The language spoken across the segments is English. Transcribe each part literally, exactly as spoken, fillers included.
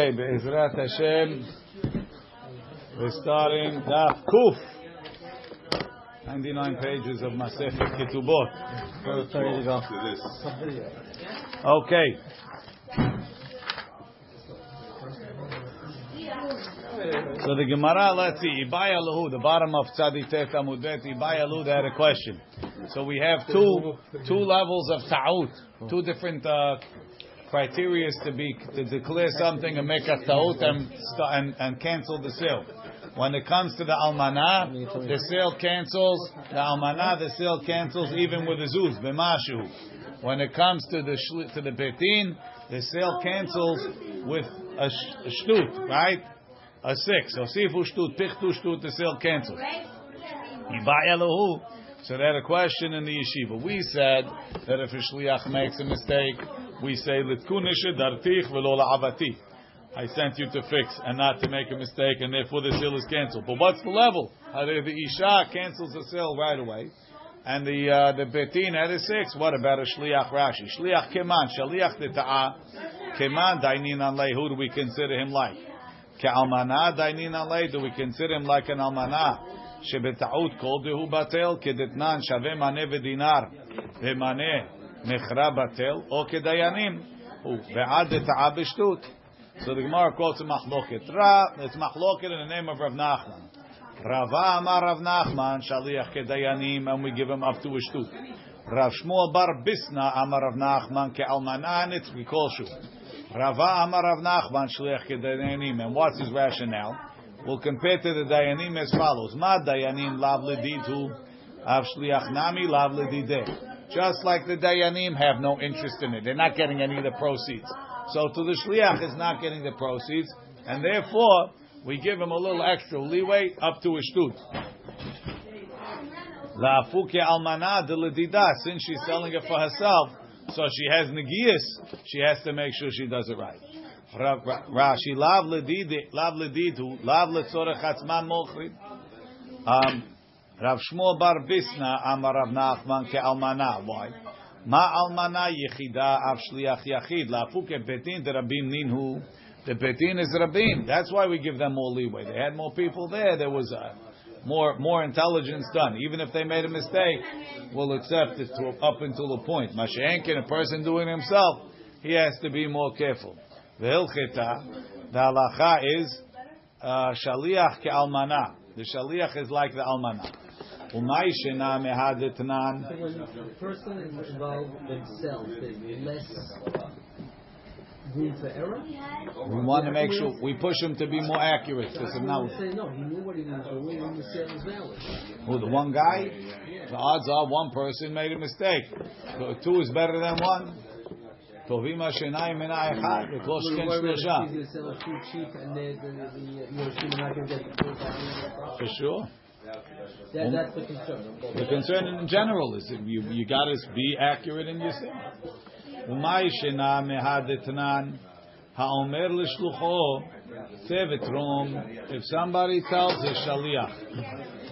Okay, Be'ezrat Hashem, we're starting Daf Kuf, ninety-nine pages of Masechet Ketubot. First page after this. Okay. So the Gemara, let's see, Ibai Aluhu, the bottom of Tzadi Tet Amud Bet, Ibai Aluhu, they had a question. So we have two two levels of Ta'ut, two different uh, criteria is to be to declare something and make a ta'ut and, and and cancel the sale. When it comes to the almanah, the sale cancels. The almanah, the sale cancels even with the zuz b'mashu. When it comes to the shli, to the betin, the sale cancels with a, sh, a shtut, right? A six. So sifu shtut, pichtu shtut, the sale cancels. So they had a question in the yeshiva. We said that if a shliach makes a mistake, we say litkunisha dartich velo la'avati. I sent you to fix and not to make a mistake, and therefore the sale is canceled. But what's the level? The isha cancels the sale right away, and the uh, the betin at a six. What about a shliach Rashi? Shliach keman shliach deta'a keman dainin alei. Who do we consider him like? Ke'almanah dainin alei. Do we consider him like an almanah? שבטעות כל דהו בטל כדתנן שווה מנה ודינר ומנה נחרה בטל או כדיינים ועד דתעה בשטות. So the Gemara quotes a מחלוקת. It's מחלוקת in the name of Rav Nachman. רבה אמר רב נחמן שליח כדיינים, and we give him up to a שטות. רב שמואל בר ביסנה אמר רב נחמן כאלמנה נצ וכלשהו. רבה אמר רב נחמן שליח כדיינים, and what's his rationale? We'll compare to the Dayanim as follows. Ma Dayanim lav ledidu, av shliach nami lav ledideh. Just like the Dayanim have no interest in it. They're not getting any of the proceeds. So to the shliach is not getting the proceeds, and therefore we give him a little extra leeway up to ishtut. La'afu ke'almanah de ledidah. Since she's selling it for herself, so she has negiyas, she has to make sure she does it right. Rashi lav ledid lav ledidu lav letzorach atzman mochrid. Rav Shmuel bar Bisna amar Rav Nachman ke'almana. Why? Ma almana yechida av shliach yachid la'afu ke'betin derabim ninhu. The betin is rabim. That's why we give them more leeway. They had more people there. There was a, more more intelligence done. Even if they made a mistake, we'll accept it to, up until a point. Mashenkin, a person doing it himself, he has to be more careful. The hilchita, the halacha is shaliach ke'almana. The shaliach is like the almana. Umay shena mehadetnan. The person is involved themselves is less room for error. We want to make sure we push him to be more accurate. Because so now, say no, he knew what he was doing when the sale was valid. Who, the one guy? The odds are one person made a mistake. So two is better than one. Tovima shenai menai echad, because ken shlosha. For sure. That, that's the concern. The concern in general is that you you got to be accurate in your sin. Umay shenai mehadetnan haomer l'shlucho tevetrom. If somebody tells his shaliach,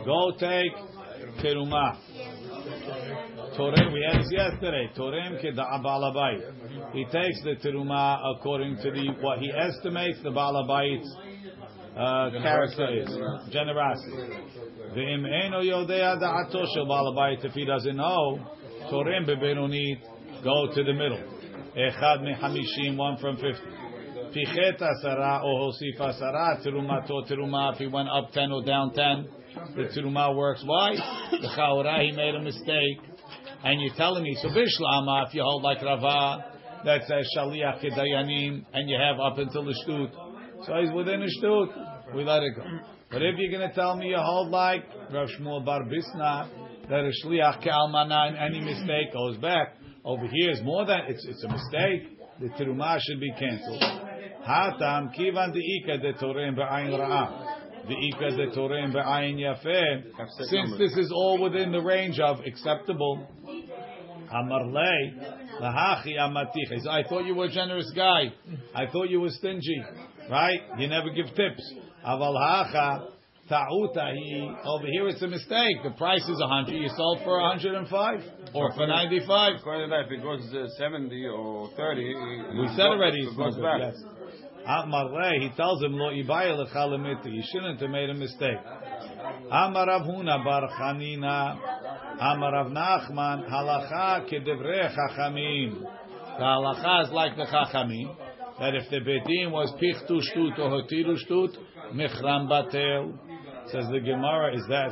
go take teruma. Torem, we had this yesterday. Torem ke da'abalabayit. He takes the teruma according to the what he estimates the balabayit's uh, character is, generosity. Ve'im eno yodea da'ato shel balabayit. If he doesn't know, torem bebenonit, go to the middle. Echad mehamishim, one from fifty. Pichet asara o hosif asara teruma to teruma. If he went up ten or down ten, the teruma works. Why? The chaura he made a mistake. And you're telling me, so bishlama, if you hold like Rava, that says shaliach kedayanim, and you have up until the shtut, so he's within the shtut, we let it go. But if you're going to tell me you hold like Rav Shmuel bar Bisna, that a shliach ke'almana and any mistake goes back, over here is more than, it's it's a mistake, the teruma should be cancelled. Hatam kivan de'ika de'torem ba'ayin ra'ah. Since this is all within the range of acceptable, I thought you were a generous guy. I thought you were stingy, right? You never give tips. Over here it's a mistake. The price is a hundred. You sold for a hundred and five, or for ninety-five. Because seventy or thirty, we said already. It goes back. Amar Rei, he tells him, Lo ibayel lecha lemiti. You shouldn't have made a mistake. Amar Rav Huna bar Chanina, Amar Rav Nachman, halacha kedivrei chachamim. The halacha is like the chachamim, that if the bedin was pichtu shtut or hotiru shtut, michram batel. Says the Gemara, is that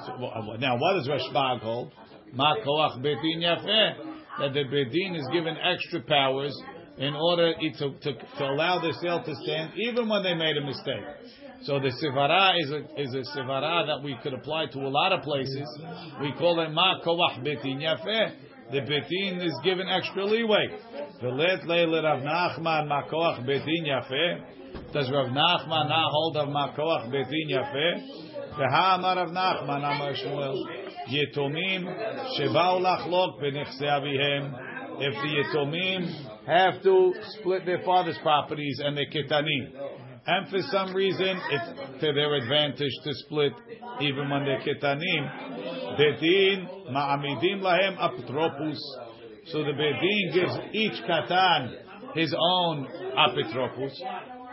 now? What does Rashbag hold? Ma koach bedin yafeh, that the bedin is given extra powers in order to, to, to allow the sale to stand, even when they made a mistake. So the sivara is a is a sivara that we could apply to a lot of places. We call it ma koach bedin yafeh. The bedin is given extra leeway. Velet leil Rav Nachman ma koach bedin yafeh. Does Rav Nachman not hold of ma koach bedin yafeh? Veha Amar Rav Nachman Amar Shmuel Yetomim Sheba'u Lachlok B'Nechsei Avihem. If the Yetomim have to split their father's properties and their Ketanim, and for some reason it's to their advantage to split even when they're Ketanim, Bedin Ma'amidim Lahem Apetropus. So the Bedin gives each Katan his own Apetropus.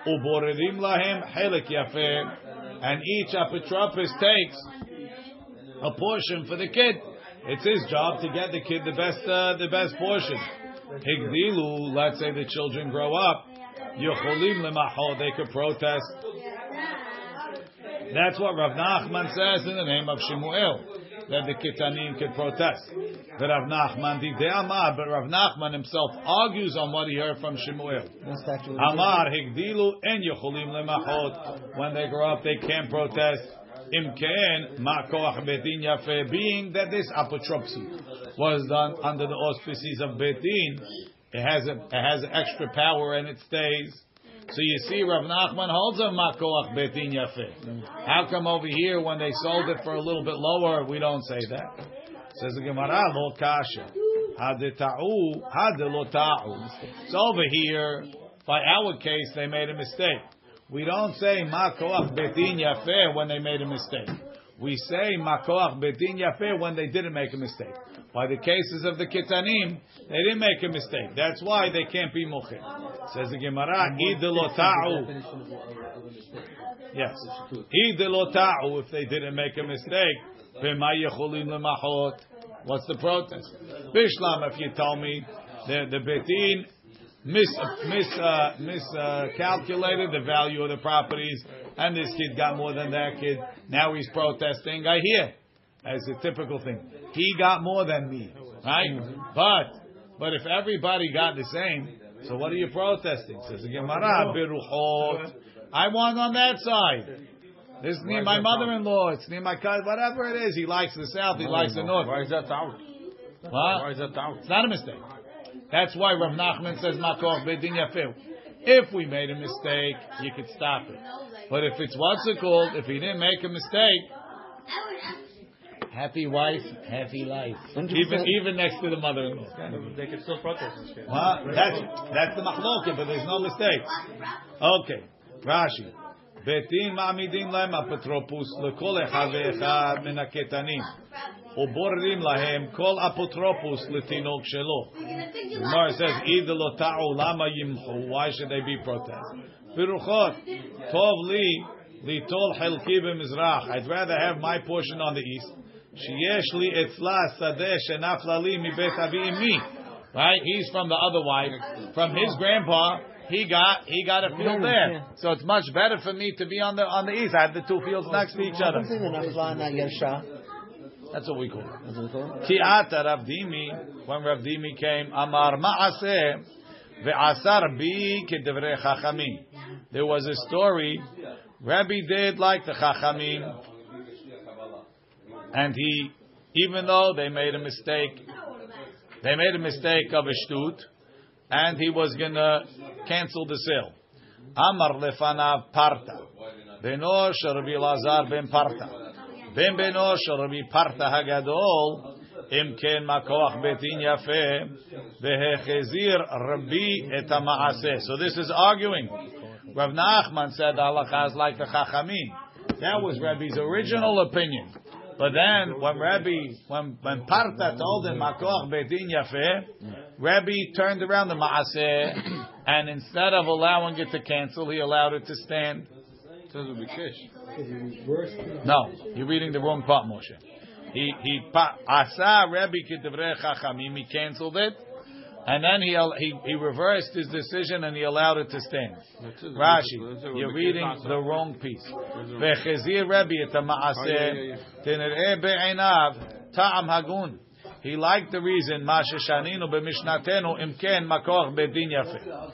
Uboredim Lahem Helek Yafeh. And each apotropos takes a portion for the kid. It's his job to get the kid the best, uh, the best portion. Higdilu, let's say the children grow up, yocholim lemacho, they could protest. That's what Rav Nachman says in the name of Shemuel, that the Kitanim could protest. But Rav Nachman, but Rav Nachman himself argues on what he heard from Shemuel. Amar higdilu and yocholim lemachot. When they grow up, they can protest. Imken ma koach bedin yafeh. Being that this apotropsy was done under the auspices of bedin, it has a, it has extra power and it stays. So you see, Rav Nachman holds a ma koach bedin yafeh. How come over here when they sold it for a little bit lower, we don't say that? Says the Gemara, lo kasha, hade ta'u, hade lo ta'u. So over here, by our case, they made a mistake. We don't say ma koach bedin yafeh when they made a mistake. We say ma koach bedin yafeh when they didn't make a mistake. By the cases of the Kitanim, they didn't make a mistake. That's why they can't be mochit. Says the Gemara, ide lo ta'u. Yes, ide lo ta'u, if they didn't make a mistake. What's the protest? Bishlam, if you tell me the the Bedin mis mis uh, miscalculated uh, the value of the properties, and this kid got more than that kid, now he's protesting. I hear, as a typical thing, he got more than me, right? But but if everybody got the same, so what are you protesting? Says the Gemara, Beruchot. I want on that side. This is near my mother-in-law. It's near my cousin. Whatever it is, he likes the south. He likes the north. Why is that out? What? Why is that out? It's not a mistake. That's why Rav Nachman says Makoch Bedin Yafeh. If we made a mistake, you could stop it. But if it's what's it called? If he didn't make a mistake, happy wife, happy life. Even even next to the mother-in-law, they could still protest. Well, that's that's the machloket, but there's no mistake. Okay, Rashi. Betin ma'amidim lahem apotropus lekol echad ve'echad min haketanim uborrim lahem kol apotropus letinok shelo. The Gemara says, "Id lo ta'u lama yimchu." Why should they be protesting? Piruchot tov li litol chelki b'mizrach. I'd rather have my portion on the east. Sheyesh li etzla sadeh shenafla li mibet avi imi. Right? He's from the other wife, from his grandpa. He got he got a field there, so it's much better for me to be on the on the east. I have the two fields next to each other. That's what we call it. Ki'ata Rav Dimi, when Rav Dimi came, Amar Ma'aseh ve'asar bi k'divrei Chachamim. There was a story. Rabbi did like the Chachamim, and he, even though they made a mistake, they made a mistake of a shtut. And he was going to cancel the sale. Amar lefanav parta. Beno sharabi lazar ben parta. Ben beno sharabi parta hagadol. Imken makoach betin yafeh. Behechezir rabbi et ha'maaseh. So this is arguing. Rav Nachman said, halacha is like the chachamim. That was Rabbi's original opinion. But then, when Rabbi, when, when Parta told him, Makoach Bedin Yafeh, Rabbi turned around the Maaseh, and instead of allowing it to cancel, he allowed it to stand. No, you're reading the wrong part, Moshe. He, he, Asa Rabbi K'divrei Chachamim, he canceled it, and then he, he he reversed his decision and he allowed it to stand. Rashi, you're reading the wrong piece. V'chezir Rabbi et ha'maaseh tenireh be'einav ta'am hagun. He liked the reason. Ma sheshaninu b'mishnatenu imken makoch bedin yafeh.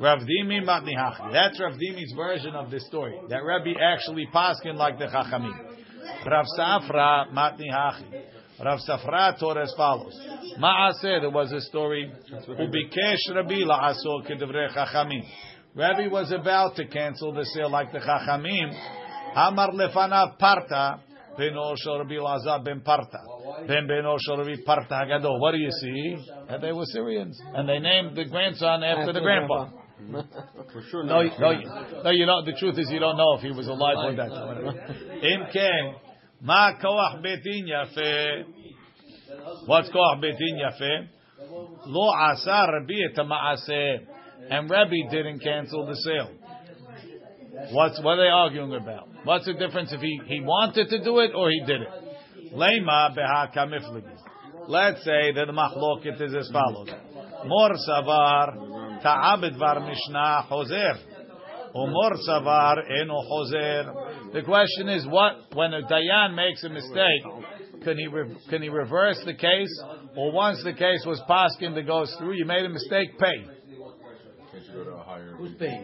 Rav Dimi matnihach. That's Rav Dimi's version of the story. That Rabbi actually paskin like the Chachamim. Rav Safra matnihach. Rav Safra taught as follows. Ma'aseh, there was a story. Ubikesh Rabbi la'asor k'divrei Chachamim. Rabbi was about to cancel the sale like the Chachamim. Amar lefana parta beno shel Rabbi Elazar ben Parta ben beno shel Rabbi Parta hagadol. What do you see? And they were Syrians, and they named the grandson after the grandpa. For sure, no, no, no, you know. The truth is, you don't know if he was alive or dead. Imken. Ma koach betin yafeh. What's koach betin yafeh? Lo asa Rabbi et ha'maaseh, and Rabbi didn't cancel the sale. What's what are they arguing about? What's the difference if he, he wanted to do it or he did it? Lema beha kamifligi. Let's say that the machloket is as follows: Mor savar ta'abed var mishnah hozer. Umor savar eno hozer. The question is, what when a dayan makes a mistake, can he re, can he reverse the case, or once the case was paskin that goes through, you made a mistake, pay.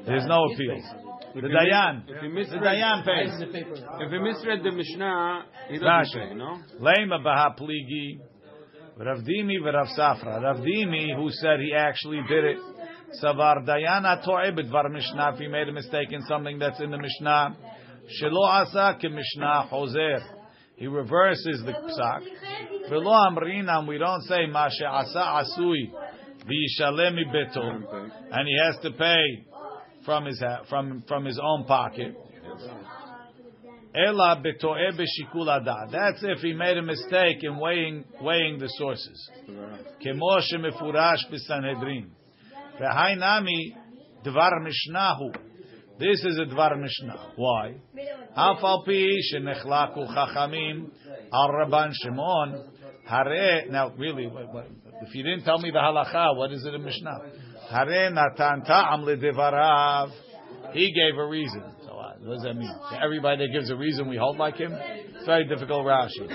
There's no appeal. The dayan, the dayan pays. If he misread the mishnah, he doesn't pay. No. Lema baha pligi, Rav Dimi v'Rav Safra. Rav Dimi, who said he actually did it. Savar Dayana To'e B'dvar Mishnah. If he made a mistake in something that's in the Mishnah, Shelo Asa K'Mishnah Hozer. He reverses the Psak. V'lo Amrinam. We don't say Ma She'asa Asui V'Yishaleh Mibeto, and he has to pay from his from from his own pocket. Ela B'To'e B'Shikul Adah. That's if he made a mistake in weighing weighing the sources. K'mo She'Mefurash B'Sanhedrin. V'hainami dvar mishnahu. This is a dvar mishnah. Why? Afalpi shenechlaku chachamim al Rabban Shimon hare. Now, really, if you didn't tell me the halacha, what is it in mishnah? Hare natan ta'am ledevarav. He gave a reason. So what does that mean? To everybody that gives a reason, we hold like him. It's very difficult, Rashi.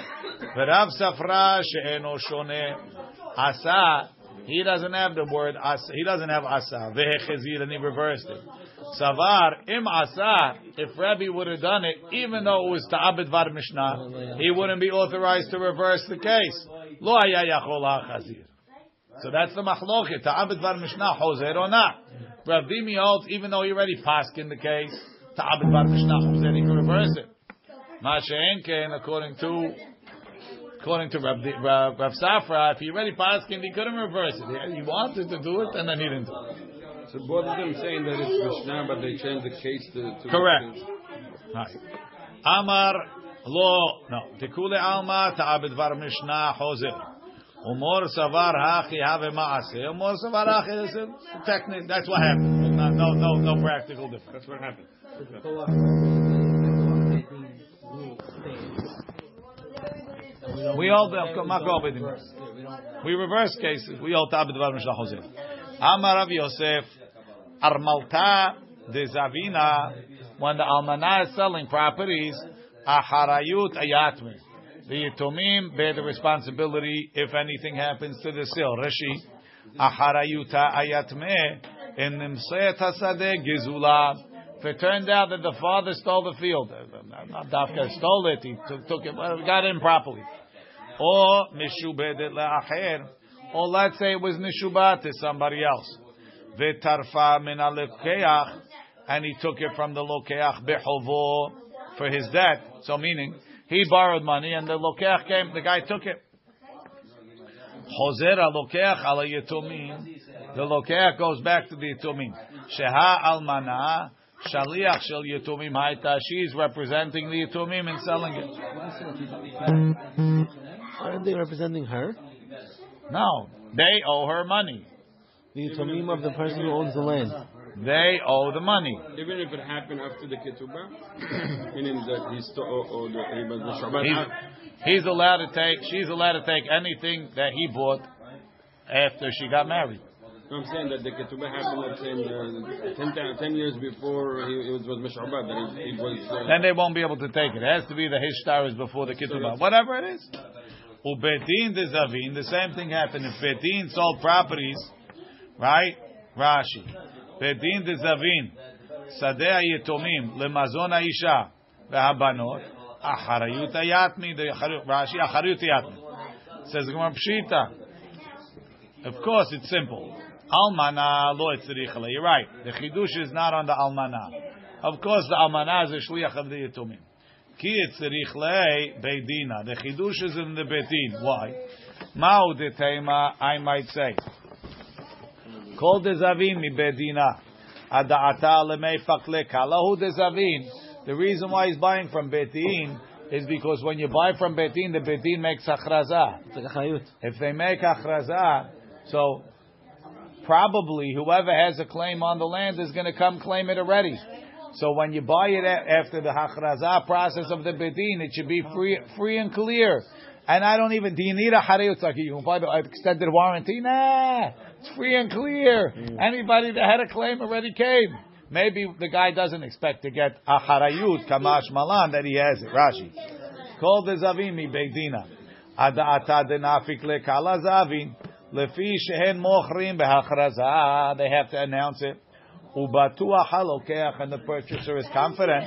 V'Rav Safra she'eno shoneh asa. He doesn't have the word asa. He doesn't have asa. Vehechezir, and he reversed it. Savar im asa. If Rabbi would have done it, even though it was ta'abed var mishnah, he wouldn't be authorized to reverse the case. Lo haya yachol hachazir. So that's the machloket. Ta'abed var mishnah hozer or not. Rav Dimi holds, even though he already passed in the case, ta'abed var mishnah hozer, he can reverse it. Ma'ashenken, according to. According to Rav, Rav, Rav Safra, if he already paskin, he couldn't reverse it. He wanted to do it, and then he didn't do it. So both of them saying that it's Mishnah, but they changed the case to... to correct. Right. Amar lo... No. Tekule alma ta'abed var Mishnah hozer. Umor savar hachi have ma'aseh. Umor savar hachi is a technique. That's what happened. No, no, no, no practical difference. That's what happened. We all makor bedim. We reverse cases. We all ta'abed var mishnah hozer. Amar Rav Yosef, armalta dezavina. When the almanah is selling properties, aharayut ayatme. The yitomim bear the responsibility if anything happens to the sale. Rashi, aharayuta ayatme in nimseh tasadeh gizula. If it turned out that the father stole the field, not Dafka stole it, he took, took it, well, got it improperly. Or mishubedet le'acher, or let's say it was nishubat to somebody else. V'tarfa min alekeach, and he took it from the lokeach bechovo for his debt. So meaning he borrowed money and the lokeach came, the guy took it. Hozer alokeach ala yetumim, the lokeach goes back to the yetumim. Sheha almanah. Shaliach shel Yetumim Haita. She's representing the Yetumim and selling it. Aren't they representing her? No, they owe her money. The Yetumim of the person who owns the land. They owe the money. Even if it happened after the ketubah, meaning that he's to, or, or the Shabbat. He's, he's allowed to take. She's allowed to take anything that he bought after she got married. No, I'm saying that the ketubah happened let's say, uh, ten, ten years before he, it was Meshabbat. That it, it was. Uh, then they won't be able to take it. It has to be the hishtar is before the ketubah. So whatever it is. Ubetin de zavin. The same thing happened. If Betin sold properties, right? Rashi. Bedin de Zavin, Sadea Yetomim, Lemazon Aisha, Vehabanot, Acharayut Ayatmi, the Rashi Acharayut Ayatmi. Says Gemara Pshita. Of course, it's simple. Almana lo etzrichale. You're right. The chidush is not on the almana. Of course, the almana is the shliach of the Yetomim. Ki etzrichle Bedina. The chidush is in the Bedin. Why? Mao de Tema, I might say. Kol dezavin mi bedina, ada'ata lemeifak lekalahu dezavin. The reason why he's buying from Betin is because when you buy from Betin, the Betin makes achraza. If they make achraza, so probably whoever has a claim on the land is going to come claim it already. So when you buy it after the achraza process of the Betin, it should be free, free and clear. And I don't even, do you need a harayut? Like you can buy the extended warranty? Nah, it's free and clear. Mm. Anybody that had a claim already came. Maybe the guy doesn't expect to get a harayut, kamash malan, that he has it. Rashi. Kol dezavim mi beidina. Ada'ata denafik lekala zavin. Lefi shehen mochrim behachraza. They have to announce it. Ubatuah halokeach. And the purchaser is confident.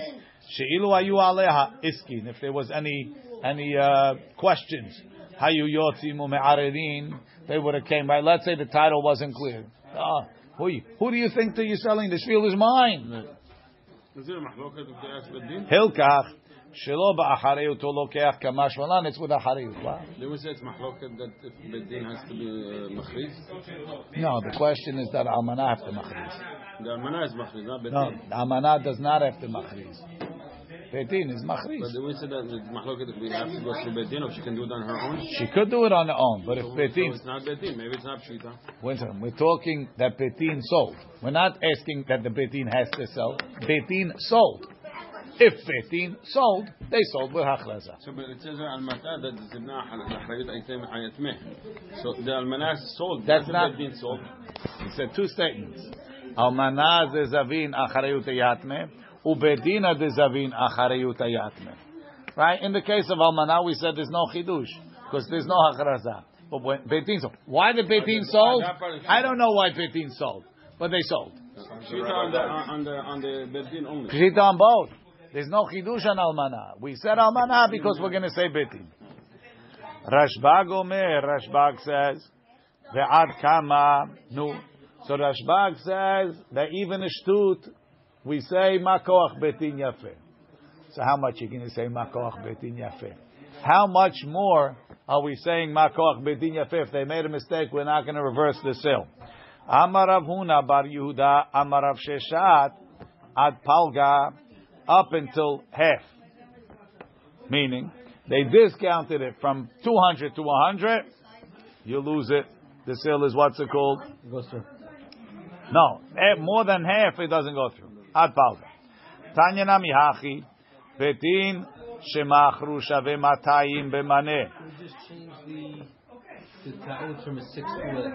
She'ilu ayu aleha iskin. If there was any... Any uh, questions? Hayu yotzimu me'aredin. They would have came right. Let's say the title wasn't clear. Uh, who, who do you think that you're selling? This field is mine. Hilkach shelo ba'achariyut lokeach kamash malan. It's with achariyut. They would say it's machloket that if bedin has to be machriz. No, the question is that almanah have to machriz. The almanah is machriz, not bedin. No, the almanah does not have to machriz. Bedin is machriz. But we said that machloket, we have to go through Bedin, or she can do it on her own. She could do it on her own, but so if Bedin, so it's not Bedin. Maybe it's not Pshita. Wait a second. We're talking that Bedin sold. We're not asking that the Bedin has to sell. Bedin sold. If Bedin sold, they sold with hachlaza. So, but it says on Almata that the Zibna Hachrayut Aitem Hayatmeh. So the Almanah sold. That's not Bedin sold. He said two statements. Almanah Zezavin Acharayut Ayatmeh. Ubedina dezavin acharayut ayatme. Right? In the case of almanah, we said there's no chidush because there's no hachraza. But when Betin sold, why did Betin sold? I don't know why Betin sold, but they sold. Pshita on the on the on the Betin only. Pshita on both. There's no chidush on almanah. We said almanah because we're going to say Betin. Rashbag omer. Rashbag says ve'ad kama nu. So Rashbag says that even a shtut. We say makoach betin yafe. So how much are you going to say makoach betin yafe? How much more are we saying makoach betin yafe? If they made a mistake, we're not going to reverse the sale. Amarav Huna bar Yehuda, Amarav Sheshat ad Palga up until half. Meaning they discounted it from two hundred to one hundred. You lose it. The sale is what's it called? It goes through. No, more than half it doesn't go through. Ad Palga. Tanya Nami Hachi. Betin Shemachru Shave Matayim Bemane. You just changed the ta'ud from a six to a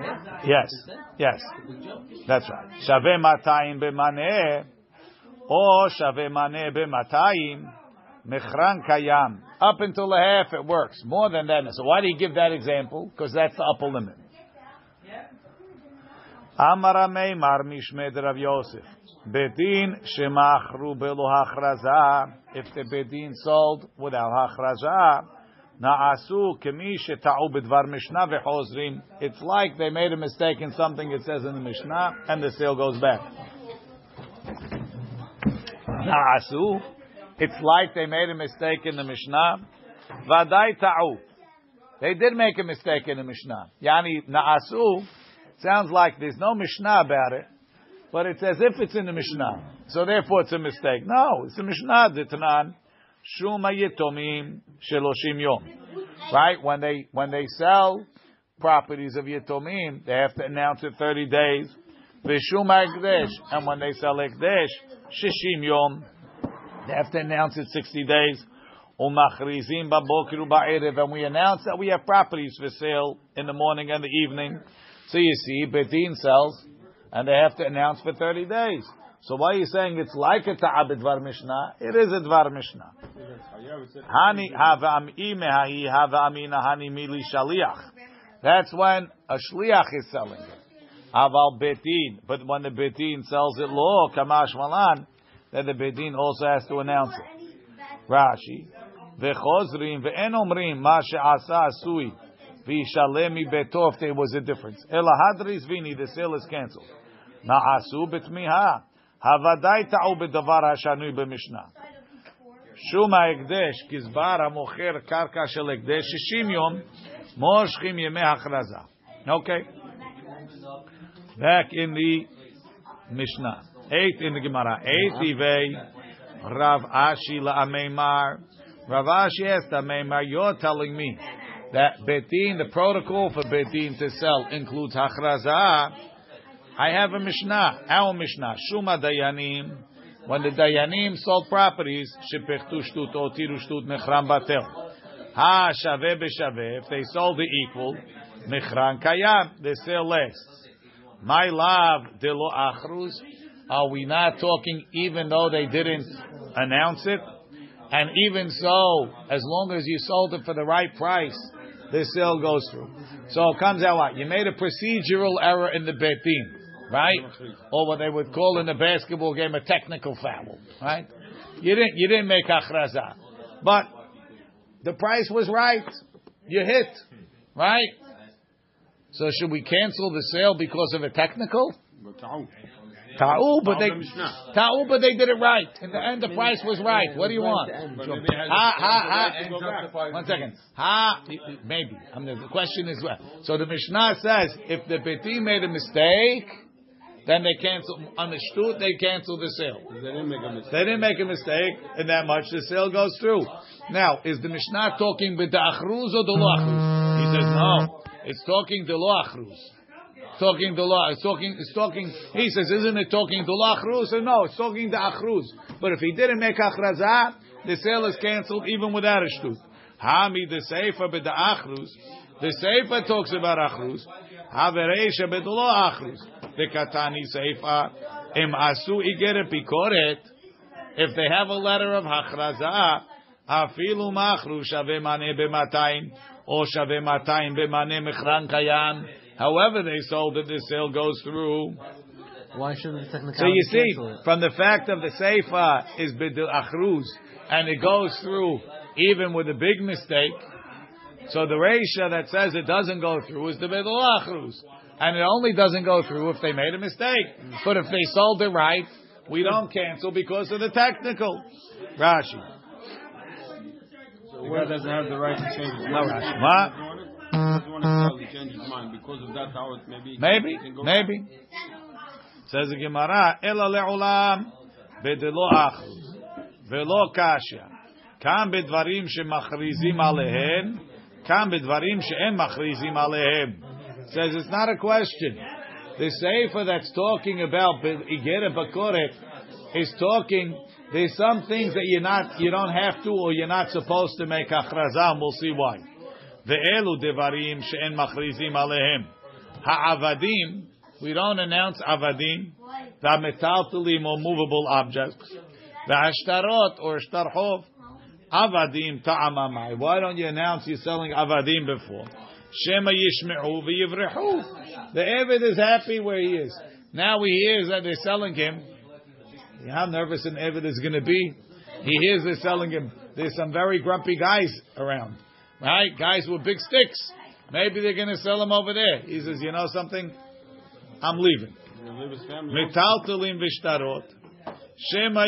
half? Yes. Yes. That's right. Shave Matayim Bemane. Or Shave Mane Bematayim. Mechran Kayam. Up until a half it works. More than that. So why do you give that example? Because that's the upper limit. Amara Meimar Mishmed Rav Yosef. Bedin shemachru belo hachraza. If the bedin sold without hachraza, naasu kemi shetau bedvar mishnah vechozrim. It's like they made a mistake in something it says in the mishnah, and the sale goes back. Naasu. It's like they made a mistake in the mishnah. Vaday ta'u. They did make a mistake in the mishnah. Yani naasu. Sounds like there's no mishnah about it. but it's as if it's in the Mishnah. So therefore it's a mistake. No, it's the Mishnah, the Tanan, Shum Hayetomim Sheloshim Yom. Right? When they, when they sell properties of Yetomim, they have to announce it thirty days. V'shum HaEkdesh. And when they sell Ekdesh, Shishim Yom, they have to announce it sixty days. Umachrizim Babokiru Ba'erev. And we announce that we have properties for sale in the morning and the evening. So you see, Bedin sells, and they have to announce for thirty days. So why are you saying it's like a ta'ab Dvar Mishnah? It is a Dvar Mishnah. Hani hava'am'i meha'i hava'am'i nahani mili shaliach. That's when a shliach is selling it. Aval Bedin. But when the Bedin sells it lo, kamash malan, then the Bedin also has to announce it. Rashi. V'chozrim ve'en omrim ma she'asa asui. V'yishalemi beto, if there was a difference. Ela hadris vini, the sale is cancelled. Na'asu betmiha. Havadai ta'u bedavar ha'shanui b'mishnah. Shum ha'ekdesh kizbar ha'mocher karka shel ekdesh shishim yom moshchim yemei ha'chraza. Okay. Back in the Mishnah. Eight in the Gemara. Eight ivei Rav Ashi la'ameimar. Rav Ashi asked Ameimar, you're telling me that Betin, the protocol for Betin to sell includes hachrazah. I have a Mishnah, our Mishnah, Shuma Dayanim. When the Dayanim sold properties, Shepechtu Shtut Otiru Shtut Mechran Batel. Ha Shaveh B'Shaveh, if they sold the equal, Mechran Kayam, they sell less. My love, De Lo Achruz, are we not talking even though they didn't announce it? And even so, as long as you sold it for the right price, the sale goes through. So it comes out like you made a procedural error in the Betin, right? Or what they would call in the basketball game a technical foul, right? You didn't, you didn't make achraza, but the price was right. You hit, right? So should we cancel the sale because of a technical? Ta'u, but they ta'u, but they did it right. In the end, the price was right. What do you want? Ha ha ha. One second. Ha. Maybe. I mean, the question is, so the Mishnah says if the Beti made a mistake, then they cancel on the shtut. They cancel the sale. They didn't make a mistake. They didn't make a mistake, and that much the sale goes through. Now, is the Mishnah talking with the achruz or the lo achruz? He says no. It's talking the lo achruz. Talking the law, it's talking, it's talking, he says, isn't it talking the law achruz? So no, it's talking the achruz. But if he didn't make achraza, the sale is cancelled even without a shtut. Hami the seifa b'da achruz. The seifa talks about achruz. Havereisha b'da law achruz. The katani seifa im asu igeret pikoret. If they have a letter of achraza, afilu ma'achruz shaveh maneh b'matayim or shaveh matayim b'maneh mechran kayam. However they sold it, the sale goes through. Why shouldn't the technicality? So you see, from the fact of the seifa is bidul achruz, and it goes through even with a big mistake. So the reisha that says it doesn't go through is the bidul achruz, and it only doesn't go through if they made a mistake. But if they sold it right, we don't cancel because of the technical. Rashi. So the guy doesn't have the right to change his mind. Rashi. What? Change his mind because of that. How it maybe maybe maybe says the Gemara. Ela le'olam bedelo achruz velo kasha. Kam bedvarim shemachrizim alehem. Kam bedvarim she'en machrizim alehem. Says it's not a question. The sefer that's talking about igeret bakoret is talking. There's some things that you're not, you don't have to, or you're not supposed to make achrazah. We'll see why. Ve'elu devarim she'en machrizim alehem. Ha'avadim, we don't announce avadim. Ha'metaltalim, or movable objects. Ve'ashtarot, or shtarchov. Avadim ta'amamai. Why don't you announce you're selling avadim before? Shema yishme'u ve'yivrehu. The Eved is happy where he is. Now he hears that they're selling him. How nervous an Eved is going to be. He hears they're selling him. There's some very grumpy guys around. Right? Guys with big sticks. Maybe they're going to sell him over there. He says, you know something? I'm leaving. Metaltalim v'shtarot. Shema.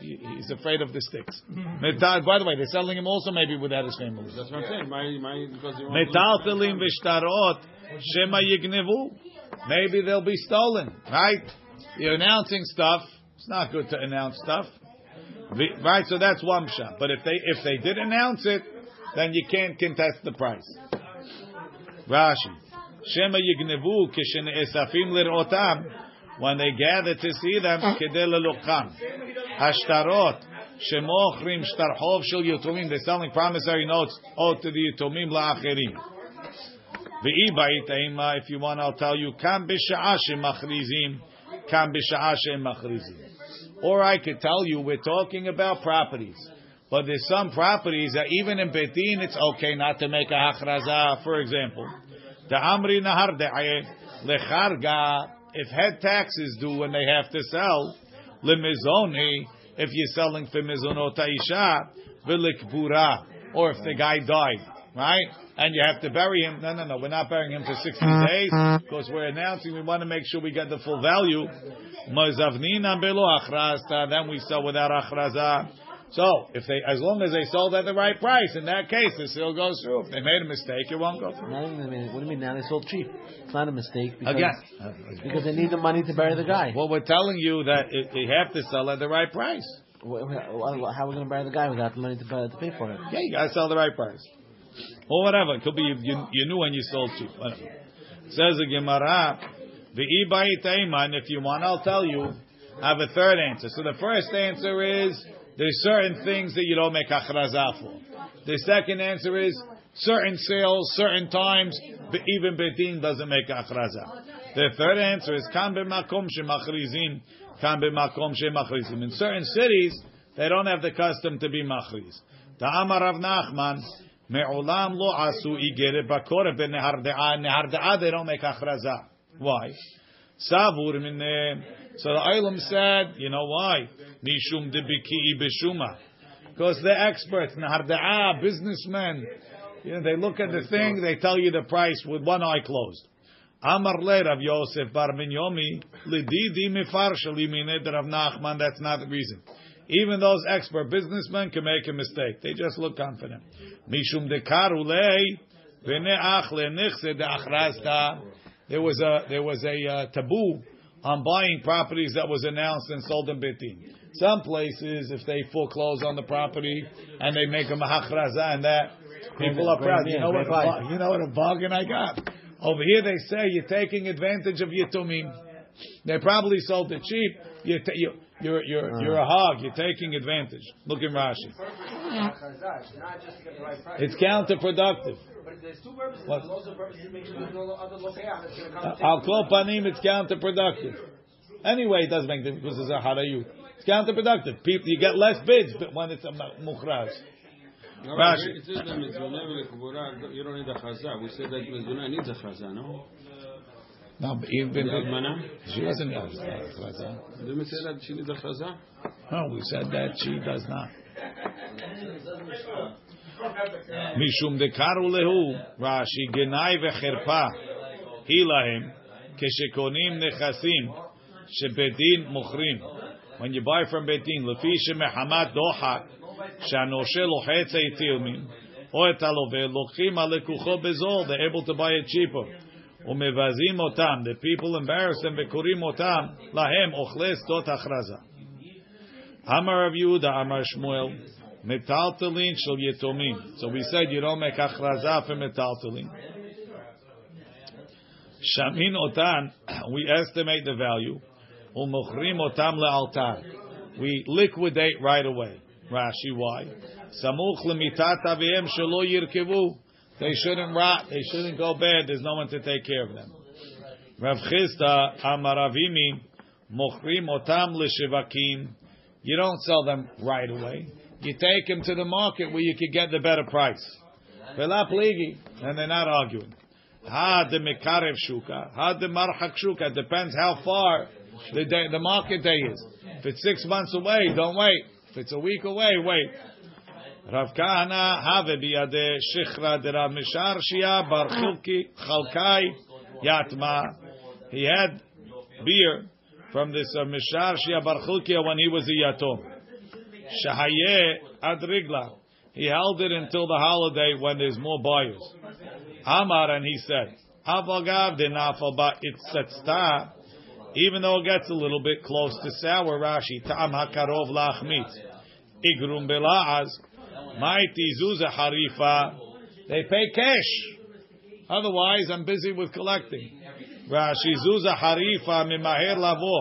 He's afraid of the sticks. Metal. By the way, they're selling him also maybe without his family. That's what I'm saying. Metaltalim v'shtarot. Shema yignevu. Maybe they'll be stolen. Right? You're announcing stuff. It's not good to announce stuff. Right? So that's one shot. But if they if they did announce it, then you can't contest the price. Rashi. Shema yignevu kishen esafim lirotam. When they gather to see them, kedel lelokam. Ashtarot. Shemochrim shtarchov shel yutomim. They're selling promissory notes out to the yutomim la'acherim. Ve'ibayitayim. If you want, I'll tell you. Kam b'sha'ashem machrizim. Kam b'sha'ashem machrizim. Or I could tell you, we're talking about properties. But there's some properties that even in Betin, it's okay not to make a hachrazah. For example, the Amri Nahar De'ayeh Lecharga, if head tax is due when they have to sell, Lemizoni, if you're selling for Mizonot Aisha, Velikbura, or if the guy died, right? And you have to bury him. No, no, no, we're not burying him for sixty days, because we're announcing we want to make sure we get the full value. Mazavnina Belo Achrazta, then we sell without Achrazah. So, if they, as long as they sold at the right price, in that case, the sale goes through. If they made a mistake, it won't go through. What do you mean now? They sold cheap. It's not a mistake. Because, Again. because they need the money to bury the guy. Well, we're telling you that it, they have to sell at the right price. Well, how are we going to bury the guy without the money to, buy, to pay for it? Yeah, you got to sell the right price. Or whatever. It could be you, you, you knew when you sold cheap. Whatever. It says the Gemara, if you want, I'll tell you. I have a third answer. So the first answer is, there's certain things that you don't make achrazah for. The second answer is certain sales, certain times, but even Betin doesn't make achrazah. The third answer is kan b'makom shemachrizim, kan b'makom shemachrizim. In certain cities, they don't have the custom to be machriz. Ta'amar Rav Nachman me'olam lo asu igeret b'korah b'nehar de'ah. Nehar de'ah they don't make achrazah. Why? Savur mineh. So the Olam said, you know why? Mishum debiki b'shuma, because they're experts, naharda'ah, businessmen. You know, they look at the thing, they tell you the price with one eye closed. Amar le Rav Yosef bar Binyomi lididi mifarshel imined Rav Nachman. That's not the reason. Even those expert businessmen can make a mistake. They just look confident. Mishum dekaru lei v'neach lenichse de'achrazta. There was a there was a uh, taboo on buying properties that was announced and sold in Betin. Some places, if they foreclose on the property and they make a hachrazah and that, people are proud. You know what a, you know what a bargain I got. Over here they say you're taking advantage of Yitumim. They probably sold it cheap. You're ta- you, you're you're you're a hog. You're taking advantage. Look in Rashi. It's counterproductive. But there's two purposes. What? Those are purposes to make sure there's no other lokeah that's going to come. Al kol panim, it's counterproductive. Anyway, it doesn't make sense because it's a harayut. It's counterproductive. People, you get less bids, but when it's a mukhraz. No, Rashi. It's just that mezunah lekubura, you don't need a chazah. We said that mezunah needs a chazah, no? No, but even she doesn't need a chazah. Didn't we say that she needs a chazah? No, we said that she does not. Mishum dekaru lehu Rashi genai v'cherpa hilahem keshekonim nechasim shebedin mochrim. When you buy from Betin, lefi shemehamat dohak shanoshe lochetz eitilmin o etalove lochim alekucho bezol. They're able to buy it cheaper. Umevazim otam. The people embarrass them v'kurim otam lahem ochles dot achraza. Amar Rav Yehuda, Amar Shmuel. Metaltelin shel yetomim. So we said you don't make achrazah for metaltelin. Shamin otan, we estimate the value. Umochrim otam lealtar. We liquidate right away. Rashi, why? Samuch lemitat avihem shelo yirkevu. They shouldn't rot. They shouldn't go bad. There's no one to take care of them. Rav Chista amaravimi mochrim otam leshivakim. You don't sell them right away. You take them to the market where you could get the better price. And they're not arguing. Ha de mekarev shuka, ha de marchak shuka. Depends how far the day, the market day is. If it's six months away, don't wait. If it's a week away, wait. Rav Kahana have biyade shichra de Rav Mishar Shia bar Chalkai Yatma. He had beer from this uh, Mishar Shia bar Chalkia when he was a yatom. Shahaye adrigla. He held it until the holiday when there's more buyers. Amar, and he said, Avagav de nafal ba itzetsta even though it gets a little bit close to sour. Rashi, ta'am hakarov lachmitz, igrum bela'az, maiti zuza harifa. They pay cash. Otherwise, I'm busy with collecting. Rashi, zuza harifa mimaher lavo,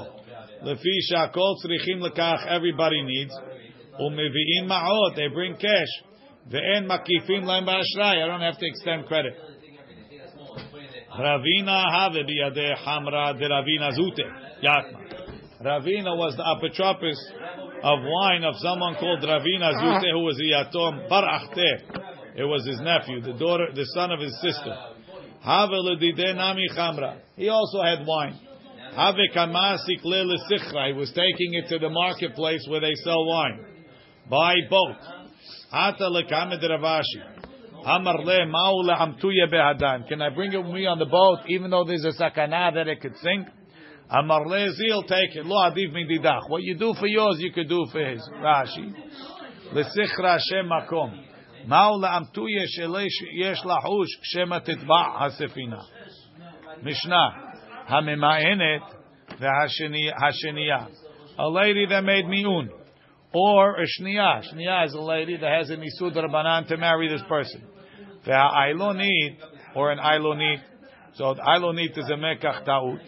lefi shakol tzrichim lekach. Everybody needs. Umevi'im ma'ot. They bring cash. Ve'en makifim laim ba'ashrei. I don't have to extend credit. Ravina have biyadeh hamra de Ravina zute yatma. Ravina was the apotropis of wine of someone called Ravina zute, who was a yatom bar achteh. It was his nephew, the daughter, the son of his sister. Have ledideh nami hamra. He also had wine. Have kamasik lele sichra. He was taking it to the marketplace where they sell wine by boat. Hata lekamed Ravashi. Can I bring it with me on the boat, even though there's a sakana that it could sink? Amarle zil, take it. Lo adiv mididach. What you do for yours, you could do for his. Rashi. L'sichra Hashem makom. Ma'ula amtuye sheyesh lahush kshema titba' hasefina. Mishnah. Hamimaenet v'hasheniya. A lady that made mi'un. Or a shniya. Shniya is a lady that has an isud rabanan to marry this person. Ve'ailonit, or an ailonit. So the ailonit is a mekach ta'ut.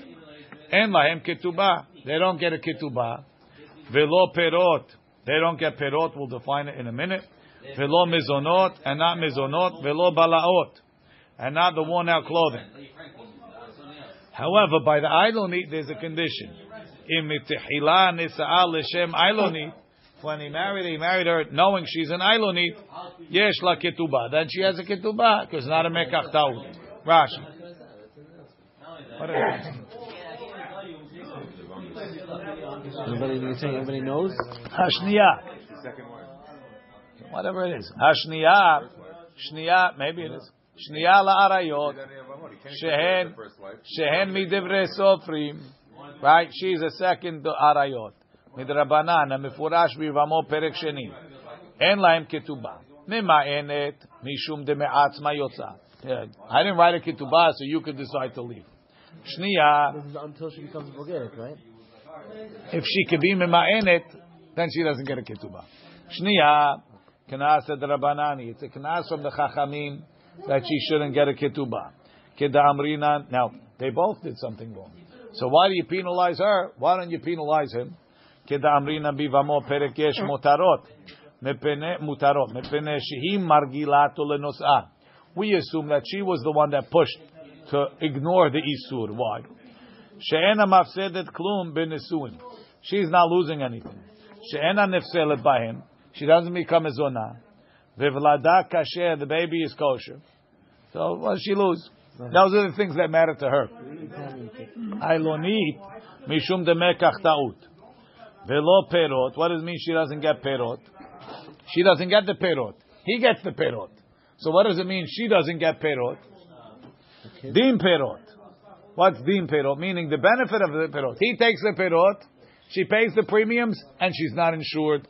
En lahem ketubah. They don't get a ketubah. Ve'lo perot. They don't get perot. We'll define it in a minute. Ve'lo mezonot. And not mezonot. Ve'lo balaot. And not the worn out clothing. However, by the ailonit, there's a condition. Im mitihila nisa'al l'shem ailonit. When he married, he married her knowing she's an Ailonit. Yesh la ketubah. Then she has a ketubah because not a mekach ta'ud. Rashi. Everybody, you say everybody knows? Hashniya. Whatever it is. Hashniya. Shniya. Maybe it is. Shniya la arayot. Shehen. Shehen midivrei sofrim. Right? She's a second arayot. Midrabanan, a mefurash b'Ramo perek sheni. En lahem ketubah. Mema'enet mishum deme'atz ma'yotza. I didn't write a ketubah, so you could decide to leave. Shniya. This is until she becomes Bulgaric, right? If she could be mema'enet, then she doesn't get a ketubah. Shniya. Knas edrabanani. It's a knas from the chachamim that she shouldn't get a ketubah. Keda amrinan. Now, they both did something wrong. So why do you penalize her? Why don't you penalize him? We assume that she was the one that pushed to ignore the Isur. Why? She's not losing anything. She doesn't become a zona. The baby is kosher. So what does she lose? Those are the things that matter to her. Ailonit mishum demekach ta'ut. Velo perot. What does it mean she doesn't get perot? She doesn't get the perot. He gets the perot. So what does it mean she doesn't get perot? Okay. Din perot. What's din perot? Meaning the benefit of the perot. He takes the perot, she pays the premiums, and she's not insured.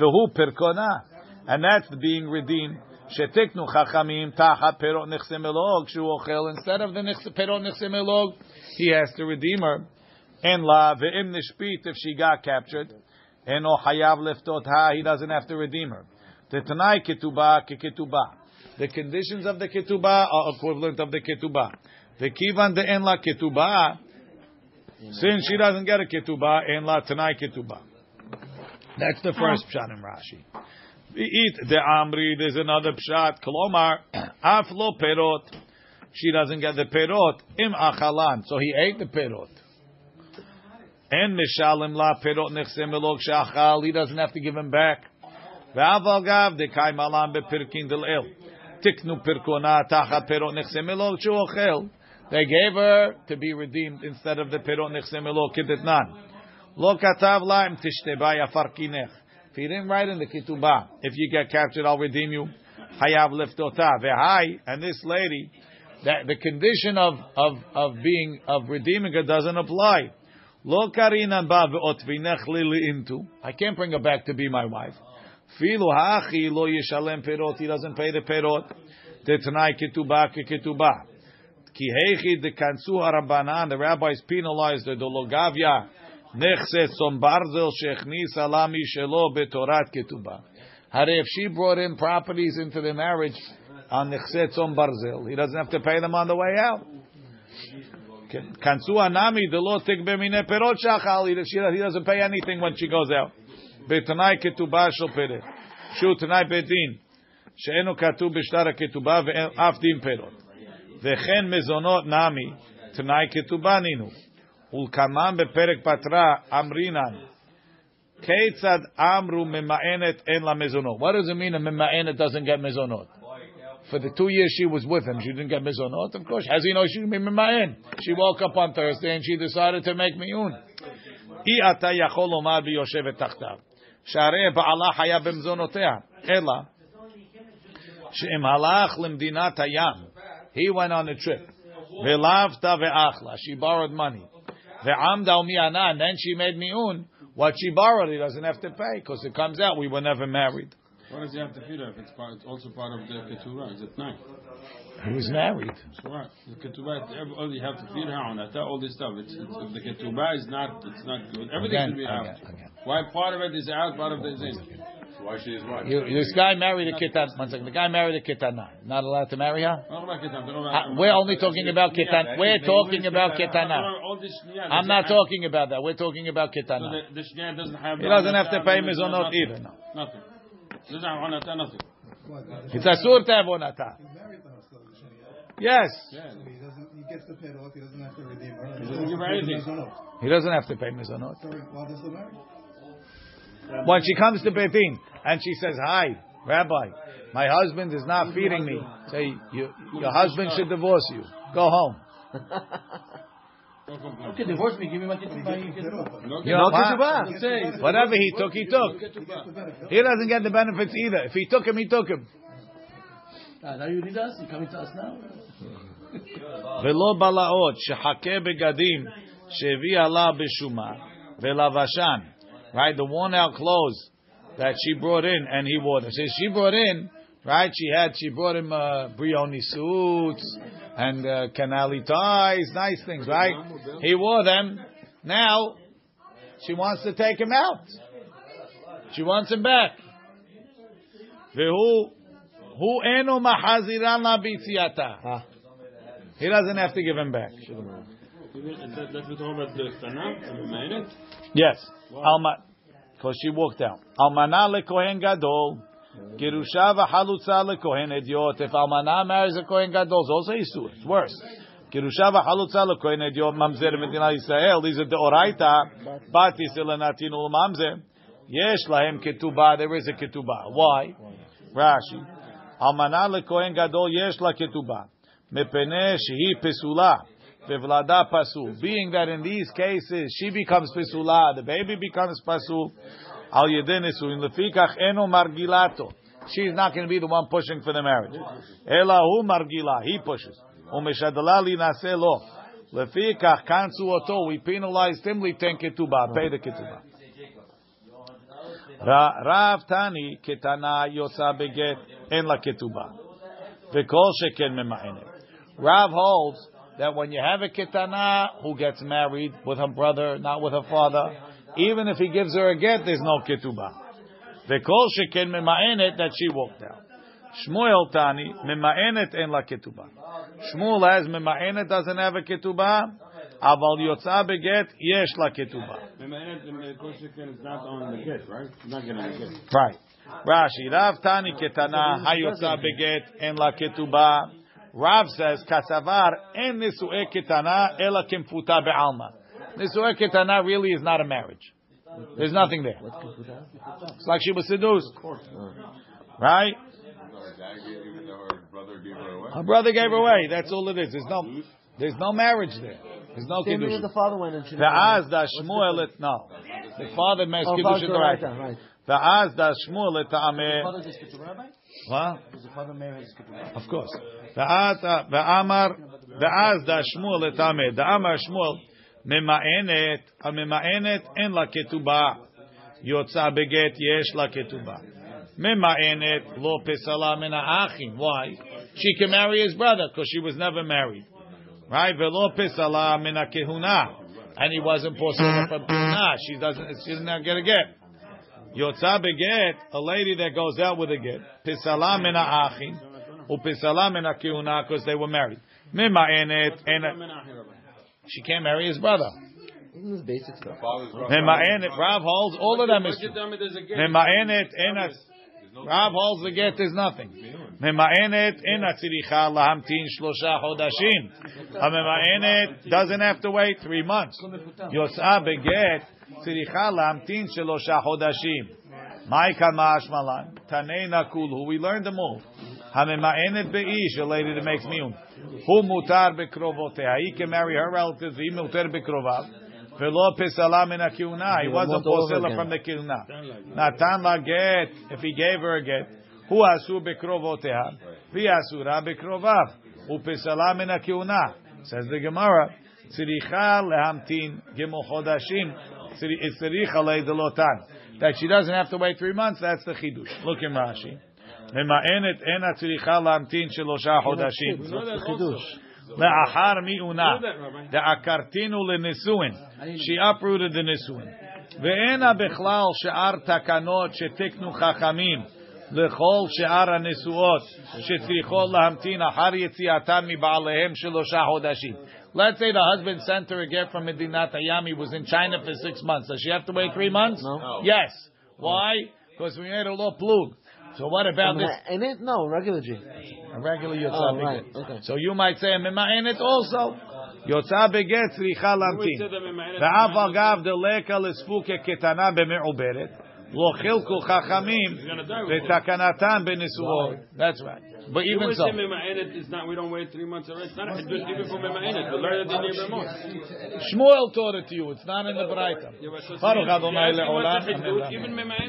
Vehu perkona. And that's being redeemed. Shetiknu chachamim taha perot nechsemelog shuochel. Instead of the perot nechsemelog, he has to redeem her. And la ve'im nishpit, if she got captured, and o hayav leftot ha, he doesn't have to redeem her. Tetanai ketubah ke ketubah. The conditions of the ketubah are equivalent of the ketubah. The kivan de en la ketubah, since she doesn't get a ketubah, en la tenai ketubah. That's the first pshat in Rashi. Eat de amri. There's another pshat. Kolomar af lo perot. She doesn't get the perot. Im achalan. So he ate the perot. And mishalim la perot nechsem elok shachal. He doesn't have to give him back. Ve'aval gav dekay malam beperkin del el. Tiknu perkona tacha perot nechsem elok shuochel. They gave her to be redeemed instead of the perot nechsem elok kitetnan. Lo katav laim tishteba yafarkinech. If you didn't write in the kitubah, if you get captured, I'll redeem you. Hayav leftota ve'hai. And this lady, that the condition of of of being of redeeming her doesn't apply. Lo karina ba ve'otvinech lili into. I can't bring her back to be my wife. Filu ha'achi lo yishalem perot. He doesn't pay the perot. Tetanai ketubah ke ketubah. Ki heichi de kansu harabanan. The rabbis penalized the dologavia nechset som barzel shechnis alami shelo betorat ketubah. If she brought in properties into the marriage on nechset som barzel, he doesn't have to pay them on the way out. Kansu anami delo tigbe mine perot shachal. He doesn't pay anything when she goes out. Betanai ketubah shel pereh. Shu tanai bedin. She'enu katu b'shtar ketubah ve'af din perot. Ve'chen mezonot nami tanai ketubah ninu. Ulkaman beperek patra amrinan. Keitzad amru mema'enet en la mezonot. What does it mean a mema'enet doesn't get mezonot? For the two years she was with him, she didn't get mezonot. Of course, as you know, she mema'en. She woke up on Thursday and she decided to make miyun. I ata yachol omar biyoshevet tachtav. Shareh ba'ala haya b'mzonoteha. Ela. She'im halach l'mdinat hayam. He went on a trip. Ve'lavta ve'achla. She borrowed money. Ve'amda u'mi'ana. And then she made miyun. What she borrowed, he doesn't have to pay because it comes out we were never married. What does he have to pay if it's, part, it's also part of the ketubah? Is it not? He was married. So what? The ketubah, all you have to feed her on that, all this stuff. It's, it's, if the ketubah is not, it's not good. Everything again, should be again, out. Again. Why part of it is out, part of it is in? So why she is what? You, this guy married a ketana. One second. The guy married a ketana. Not allowed to marry her? Uh, we're only talking about ketana. We're talking about ketana. I'm not talking about that. We're talking about ketana. So the, the shnia doesn't have. He doesn't have to pay mezonot either. No. Nothing. He doesn't have onata. Nothing. It's asur to have onata. Yes. Yeah. So he doesn't. He gets the pay off. He doesn't have to redeem. He doesn't give anything. He doesn't have to pay mezonot. Sorry. Why does the marriage? When she comes to Beit Din and she says, "Hi, Rabbi, my husband is not feeding me." Say, you, "Your husband should divorce you. Go home." Okay, divorce me. Give me my ketubah. You know what? Whatever he took, he took. He doesn't get the benefits either. If he took him, he took him. Now you need us. You coming to us now? Velo balaot shehakeh begadim shevi ala b'shuma velavashan. Right, the worn-out clothes that she brought in, and he wore them. So she brought in, right? She had, she brought him uh, brioni suits and uh, canali ties, nice things, right? He wore them. Now she wants to take him out. She wants him back. Vehu hu eno mahaziran la b'tziata. He doesn't have to give him back. Yes. Alma, because she walked out. Almana lekohen gadol, gerusha v'halutza lekohen ediot. If almana marries a kohen gadol, it's also isur. It's worse. Gerusha v'halutza lekohen ediot mamzer medina Yisrael. These are the oraita. Bati selenatinu l'mamzer. Yesh lahem ketubah. There is a ketubah. Why? Rashi. Almana lekohen gadol yesh la ketubah. Mepeneh shehi pesulah. Bevlada pasul. Being that in these cases she becomes pesula, the baby becomes pasul. Al yedenisu in lefikach eno margilato. She's not going to be the one pushing for the marriage. Elahu margila. He pushes. Umeshadalali naselo. Lefikach kansu oto. We penalized him. We ten ketubah. Pay the ketubah. Rav Tani ketana yosa beget en la ketubah. Vekol sheken mema'enet. Rav holds that when you have a ketana who gets married with her brother, not with her father, even if he gives her a get, there's no ketubah. V'kol sheken mema'enet, that she walked out. Shmuel Tani mema'enet en la ketubah. Shmuel has mema'enet doesn't have a ketubah. Aval yotza beget yesh la ketubah. Mema'enet v'kol sheken is not on the get, right? Not getting a get. Right. Rashi Rav Tani ketana hayotza beget en la ketubah. Rav says, Kasavar en Nisu'e Ketana Ela Kimfuta Be'alma. Nisu'e Ketana really is not a marriage. There's nothing there. It's like she was seduced. Right? Her brother gave her away. That's all it is. There's no, there's no marriage there. There's no Kiddushin. The father went and she didn't. No. The father makes Kiddushin right. The Azda Shmuel Ta'ameh. Father just gets a rabbi? What? Does the father marry his ketubah? Of course. The Amar, the Azda Shmuel Ta'ameh. The Amar Shmuel mema'enet, a mema'enet en la ketubah. Yotza beget yesh la ketubah. Mema'enet lo pesala mina achim. Why? She can marry his brother because she was never married. right? Velo pesala mina kehuna, and he wasn't posala from kehuna. She doesn't. She's not gonna get yotza beget. A lady that goes out with a get pesala mina achin u pesala mina kehuna because they were married. Mima enet enet. She can't marry his brother. Isn't this basic stuff? Mema'enet, Rav holds all of them is mema'enet enat. Rav holds the get is nothing. Mema'enet enat tziricha lahamtin shlosha hodashim. A mema'enet doesn't have to wait three months. Yotza beget tziricha lahamtin shlosha hodashim. Ma'ika ma'ashmalan tanei nakul who we learned them all. Hamema'enet beish, a lady that makes miyun. Who mutar bekrovoteh? He can marry her relatives. He mutar bekrovav. Velo pesala min hakiuna. He wasn't posela from the kiuna. Natan la get. If he gave her a get, who asu bekrovoteha? Vi asura bekrovav. U pesala min hakiuna. Says the Gemara. Tziricha lehamtin gimel chodashim. Tziricha leidelotan. That she doesn't have to wait three months. That's the chidush. Look in Rashi. Mema'enet ena tziricha lehamtin shelosha chodashim. Chidush. Le'achar mi'una, de'akartinu le'nesuin. She uprooted the nesuin. Ve'ena bechlal she'ar takanot she'teknu chachamim lechol she'ar ha'nesuot she'tzrichot lahamtin achar yetziatam mi'ba'alehem shelosha hodashim. Let's say the husband sent her a gift from Medinat Hayam. He was in China for six months. Does she have to wait three months? No. Yes. Why? Because we made a law plug. So what about this? In it, no, regular G. A regular Yotzah Beget. Oh, right. Okay. So you might say, Mema in it also. Yotzah Beget, Sricha Lamtin. Ve'av agav deleka lesfuke ketana be'me'uberet. Lo chilku chachamim ve'takanatan be'nesuot. That's right. But even we so. Say Mema is not, we don't wait three months already. It's not a good even for Mema in it. We learned it in Yermot. Shmuel taught it to you. It's not in the Braita. Baruch Adonai le'olam. Even Mema